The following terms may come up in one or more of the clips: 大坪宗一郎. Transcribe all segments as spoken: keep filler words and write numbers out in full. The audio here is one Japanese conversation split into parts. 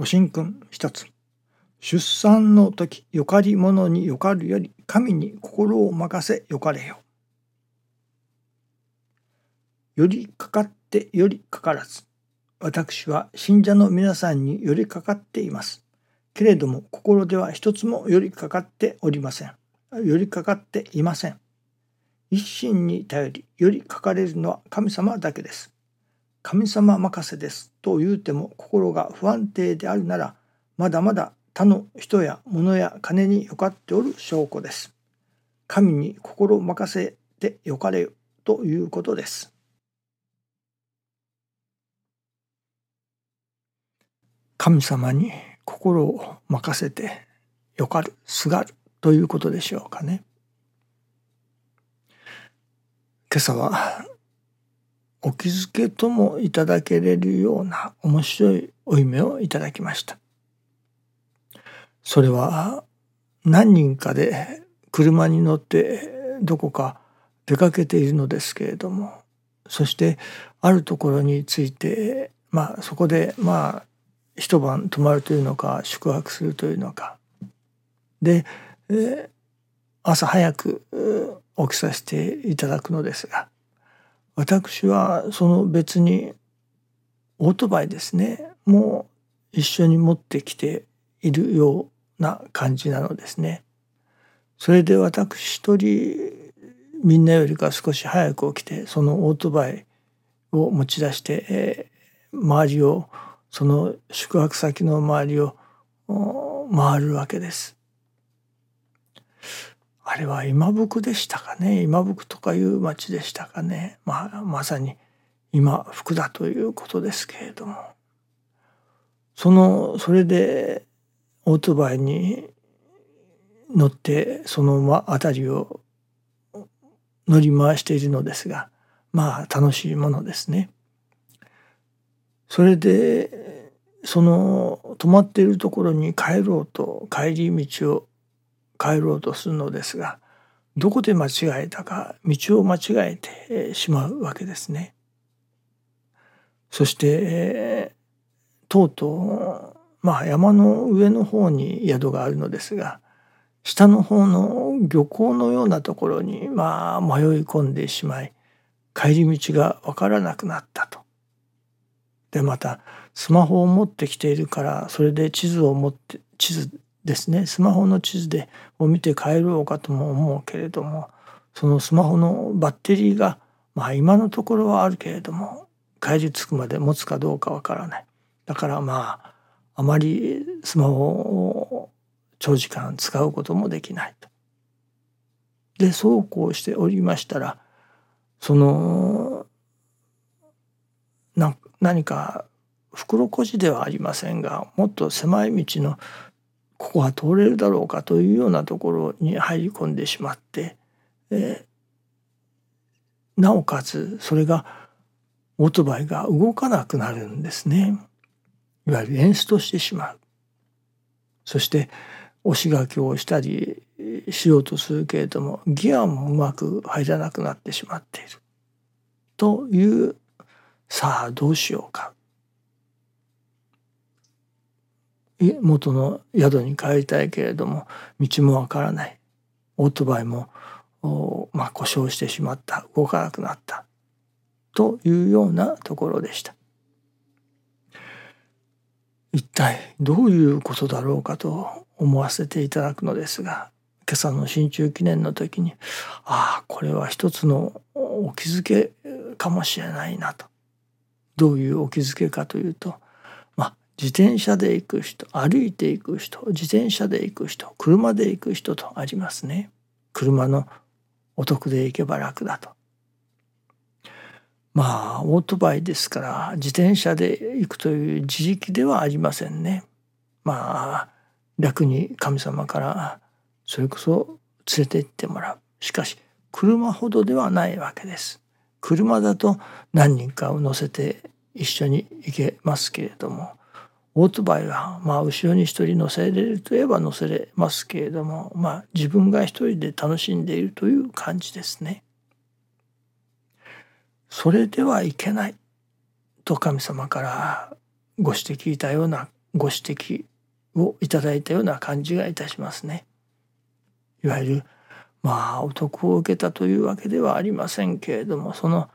お神君一つ。出産の時、よかりものによかるより、神に心を任せよかれよ。よりかかってよりかからず、私は信者の皆さんによりかかっています。けれども、心では一つもよりかかっておりません。よりかかっていません。一心に頼り、よりかかれるのは神様だけです。神様任せですと言うても、心が不安定であるなら、まだまだ他の人や物や金によかっておる証拠です。神に心を任せてよかれよということです。神様に心を任せてよかる、すがるということでしょうかね。今朝はお気づけともいただけれるような面白いお夢をいただきました。それは何人かで車に乗ってどこか出かけているのですけれども、そしてあるところについて、まあそこでまあ一晩泊まるというのか宿泊するというのかで、えー、朝早く起きさせていただくのですが、私はその別にオートバイですね、もう一緒に持ってきているような感じなのですね。それで私一人みんなよりか少し早く起きて、そのオートバイを持ち出して、えー、周りをその宿泊先の周りを回るわけです。あれは今福でしたかね。今福とかいう町でしたかね。まあ、まさに今福だということですけれども、そのそれでオートバイに乗ってその辺りを乗り回しているのですが、まあ楽しいものですね。それでその泊まっているところに帰ろうと帰り道を帰ろうとするのですが、どこで間違えたか道を間違えてしまうわけですね。そしてとうとう、まあ、山の上の方に宿があるのですが、下の方の漁港のようなところに、まあ、迷い込んでしまい、帰り道が分からなくなったと。でまたスマホを持ってきているから、それで地図を持って地図ですね、スマホの地図でを見て帰ろうかとも思うけれども、そのスマホのバッテリーが、まあ、今のところはあるけれども帰り着くまで持つかどうかわからない。だからまああまりスマホを長時間使うこともできないと。でそうこうしておりましたら、そのな何か袋小路ではありませんが、もっと狭い道のここは通れるだろうかというようなところに入り込んでしまって、えー、なおかつそれがオートバイが動かなくなるんですね。いわゆるエンストしてしまう。そして押し掛けをしたりしようとするけれども、ギアもうまく入らなくなってしまっているという、さあどうしようか、元の宿に帰りたいけれども道もわからない、オートバイも、まあ、故障してしまった、動かなくなったというようなところでした。一体どういうことだろうかと思わせていただくのですが、今朝の新中記念の時に、ああこれは一つのお気づけかもしれないなと。どういうお気づけかというと、まあ、自転車で行く人、歩いて行く人、自転車で行く人、車で行く人とありますね。車のお得で行けば楽だと。まあオートバイですから自転車で行くという自力ではありませんね。まあ楽に神様からそれこそ連れて行ってもらう。しかし車ほどではないわけです。車だと何人かを乗せて一緒に行けますけれども、オートバイはまあ後ろに一人乗せれるといえば乗せれますけれども、まあ自分が一人で楽しんでいるという感じですね。それではいけないと神様からご指摘いたようなご指摘をいただいたような感じがいたしますね。いわゆるまあお得を受けたというわけではありませんけれども、その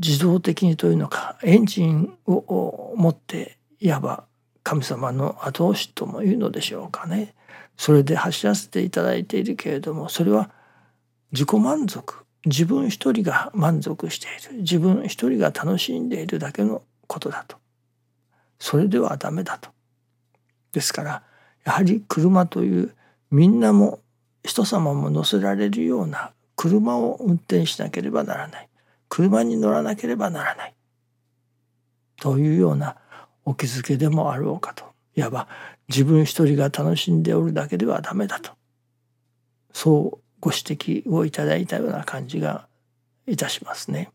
自動的にというのか、エンジンを持っていわば神様の後押しともいうのでしょうかね、それで走らせていただいているけれども、それは自己満足、自分一人が満足している、自分一人が楽しんでいるだけのことだと、それではダメだと。ですからやはり車という、みんなも人様も乗せられるような車を運転しなければならない、車に乗らなければならないというようなお気づけでもあろうかと。いわば自分一人が楽しんでおるだけではダメだと、そうご指摘をいただいたような感じがいたしますね。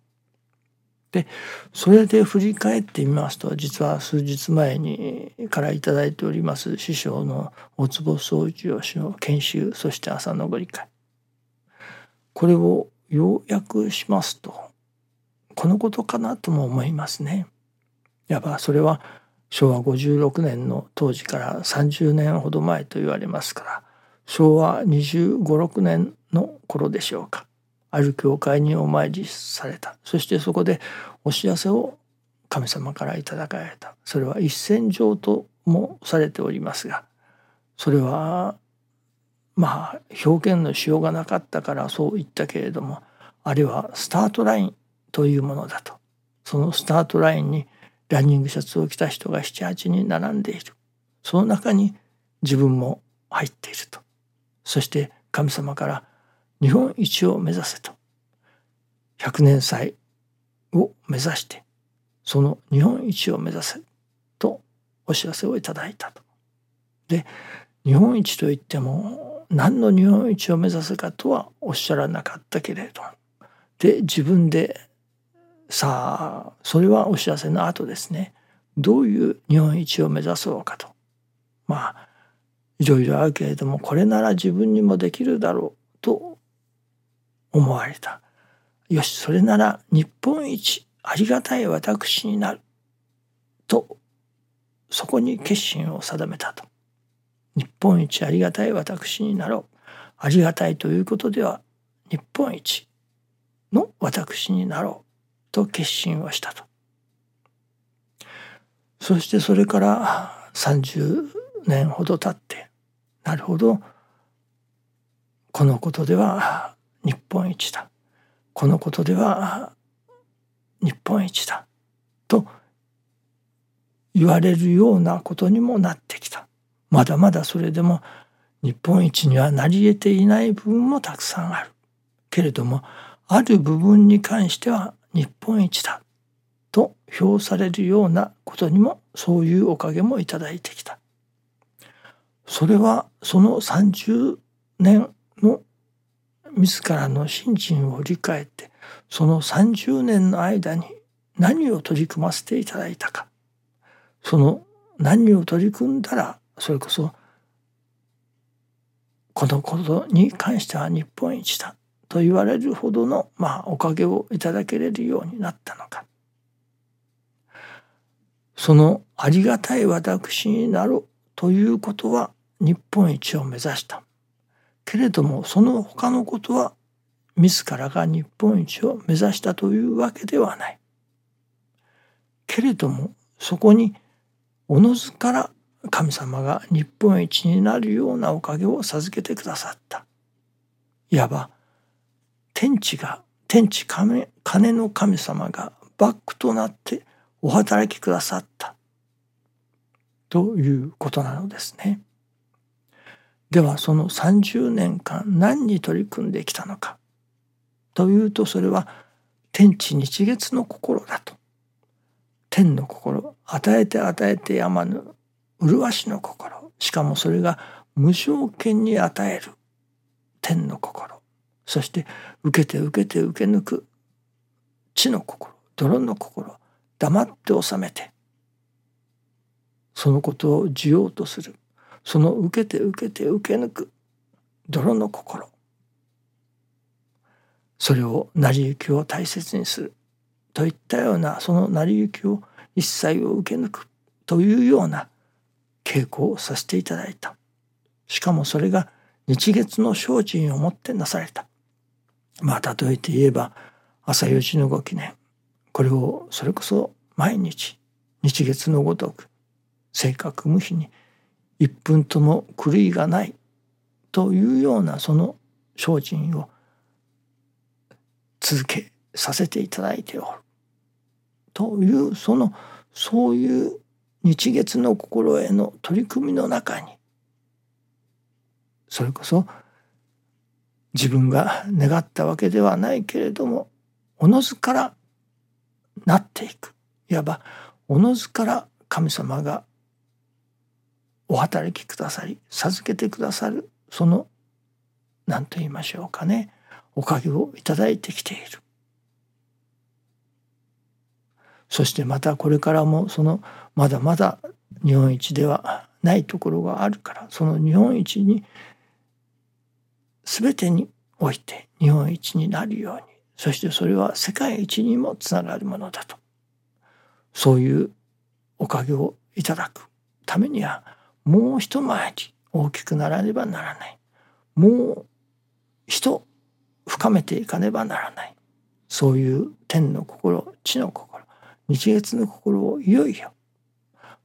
で、それで振り返ってみますと、実は数日前にからいただいております師匠の大坪宗一郎氏の研修、そして朝のご理解、これを要約しますと、このことかなとも思いますね。いわばそれはしょうわごじゅうろくねんの当時からさんじゅうねんほど前と言われますから、しょうわにじゅうご、ろくねんの頃でしょうか。ある教会にお参りされた、そしてそこでお知らせを神様からいただかれた。それは一戦場ともされておりますが、それはまあ表現のしようがなかったからそう言ったけれども、あれはスタートラインというものだと。そのスタートラインにランニングシャツを着た人がなな、はちにん並んでいる、その中に自分も入っていると。そして神様から日本一を目指せと、ひゃくねんさいを目指してその日本一を目指せとお知らせをいただいたと。で、日本一といっても何の日本一を目指せかとはおっしゃらなかったけれど、で自分でさあ、それはお知らせの後ですね、どういう日本一を目指そうかと、まあいろいろあるけれども、これなら自分にもできるだろうと思われた。よし、それなら日本一ありがたい私になると、そこに決心を定めたと。日本一ありがたい私になろう、ありがたいということでは日本一の私になろうと決心をしたと。そしてそれからさんじゅうねんほど経って、なるほど、このことでは日本一だ、このことでは日本一だと言われるようなことにもなってきた。まだまだそれでも日本一にはなり得ていない部分もたくさんあるけれども、ある部分に関しては日本一だと評されるようなことにも、そういうおかげもいただいてきた。それはそのさんじゅうねんの自らの信心を理解って、そのさんじゅうねんの間に何を取り組ませていただいたか、その何を取り組んだら、それこそこのことに関しては日本一だと言われるほどの、まあ、おかげをいただけれるようになったのか。そのありがたい私になろうということは日本一を目指したけれども、その他のことは自らが日本一を目指したというわけではないけれども、そこにおのずから神様が日本一になるようなおかげを授けてくださった。いわば天地が、天地金の神様がバックとなってお働きくださったということなのですね。ではそのさんじゅうねんかん何に取り組んできたのかというと、それは天地日月の心だと。天の心、与えて与えてやまぬ麗しの心、しかもそれが無条件に与える天の心、そして受けて受けて受け抜く地の心、泥の心、黙って納めて、そのことを受容とする、その受けて受けて受け抜く泥の心、それを成り行きを大切にするといったような、その成り行きを一切を受け抜くというような稽古をさせていただいた。しかもそれが日月の精進をもってなされた。まあ例えて言えば朝四時のご記念、これをそれこそ毎日日月のごとく正確無比に一分とも狂いがないというようなその精進を続けさせていただいておるという、そのそういう日月の心への取り組みの中に、それこそ自分が願ったわけではないけれども、おのずからなっていく、いわばおのずから神様がお働きくださり授けてくださる、その何と言いましょうかね、おかげをいただいてきている。そしてまたこれからもそのまだまだ日本一ではないところがあるから、その日本一に全てにおいて日本一になるように、そしてそれは世界一にもつながるものだと、そういうおかげをいただくためにはもう一回り大きくならねばならない、もう一深めていかねばならない、そういう天の心、地の心、日月の心をいよいよ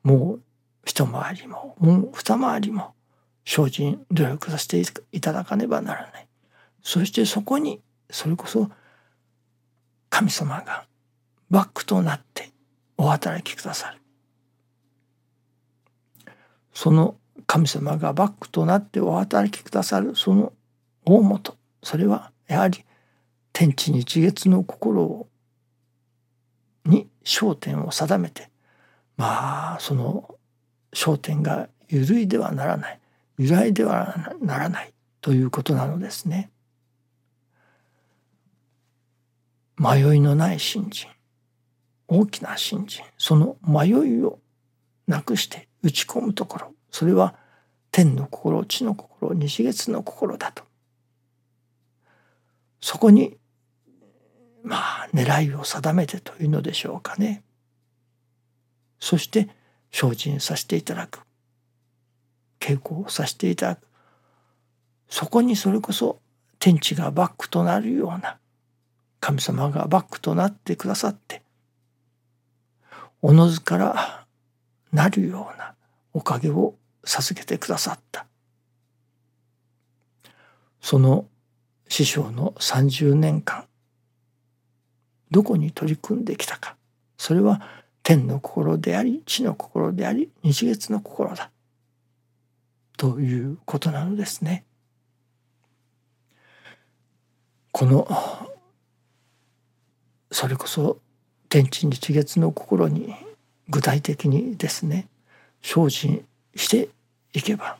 もう一回りももう二回りも精進努力させていただかねばならない。そしてそこにそれこそ神様がバックとなってお働きくださる、その神様がバックとなってお働きくださる、その大元、それはやはり天地日月の心に焦点を定めて、まあその焦点が揺るいではならない、揺らいではならないということなのですね。迷いのない信心、大きな信心、その迷いをなくして打ち込むところ、それは天の心、地の心、日月の心だと、そこにまあ狙いを定めてというのでしょうかね。そして精進させていただく、稽古をさせていただく、そこにそれこそ天地がバックとなるような、神様がバックとなってくださって、おのずからなるようなおかげを授けてくださった、その師匠のさんじゅうねんかんどこに取り組んできたか、それは天の心であり、地の心であり、日月の心だということなのですね。このそれこそ天地日月の心に具体的にですね、精進していけば、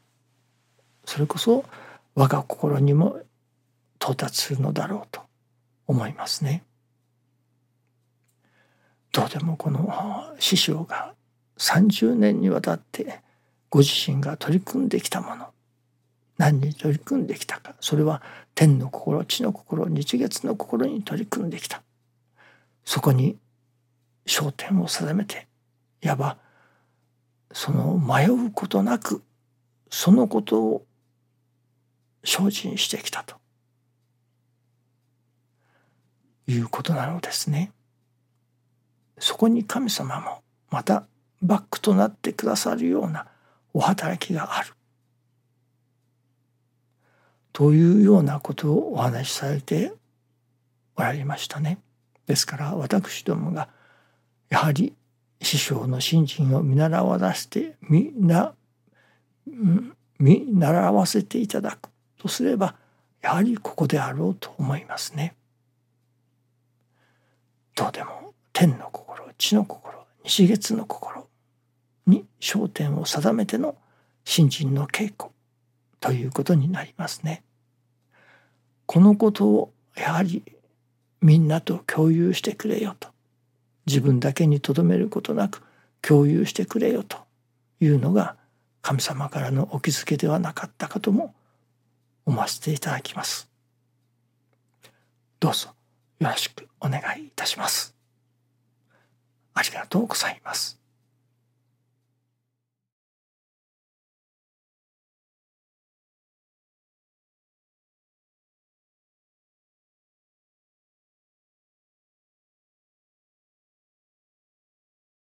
それこそ我が心にも到達するのだろうと思いますね。どうでもこの師匠がさんじゅうねんにわたってご自身が取り組んできたもの、何に取り組んできたか、それは天の心、地の心、日月の心に取り組んできた、そこに焦点を定めて、いわばその迷うことなくそのことを精進してきたということなのですね。そこに神様もまたバックとなってくださるようなお働きがあるというようなことをお話しされておられましたね。ですから私どもがやはり師匠の信心を見習わせて見な見習わせていただくとすれば、やはりここであろうと思いますね。どうでも天の心、地の心、日月の心に焦点を定めての信心の稽古ということになりますね。このことをやはりみんなと共有してくれよと、自分だけにとどめることなく共有してくれよというのが神様からのお気づけではなかったかとも思わせていただきます。どうぞよろしくお願いいたします。ありがとうございます。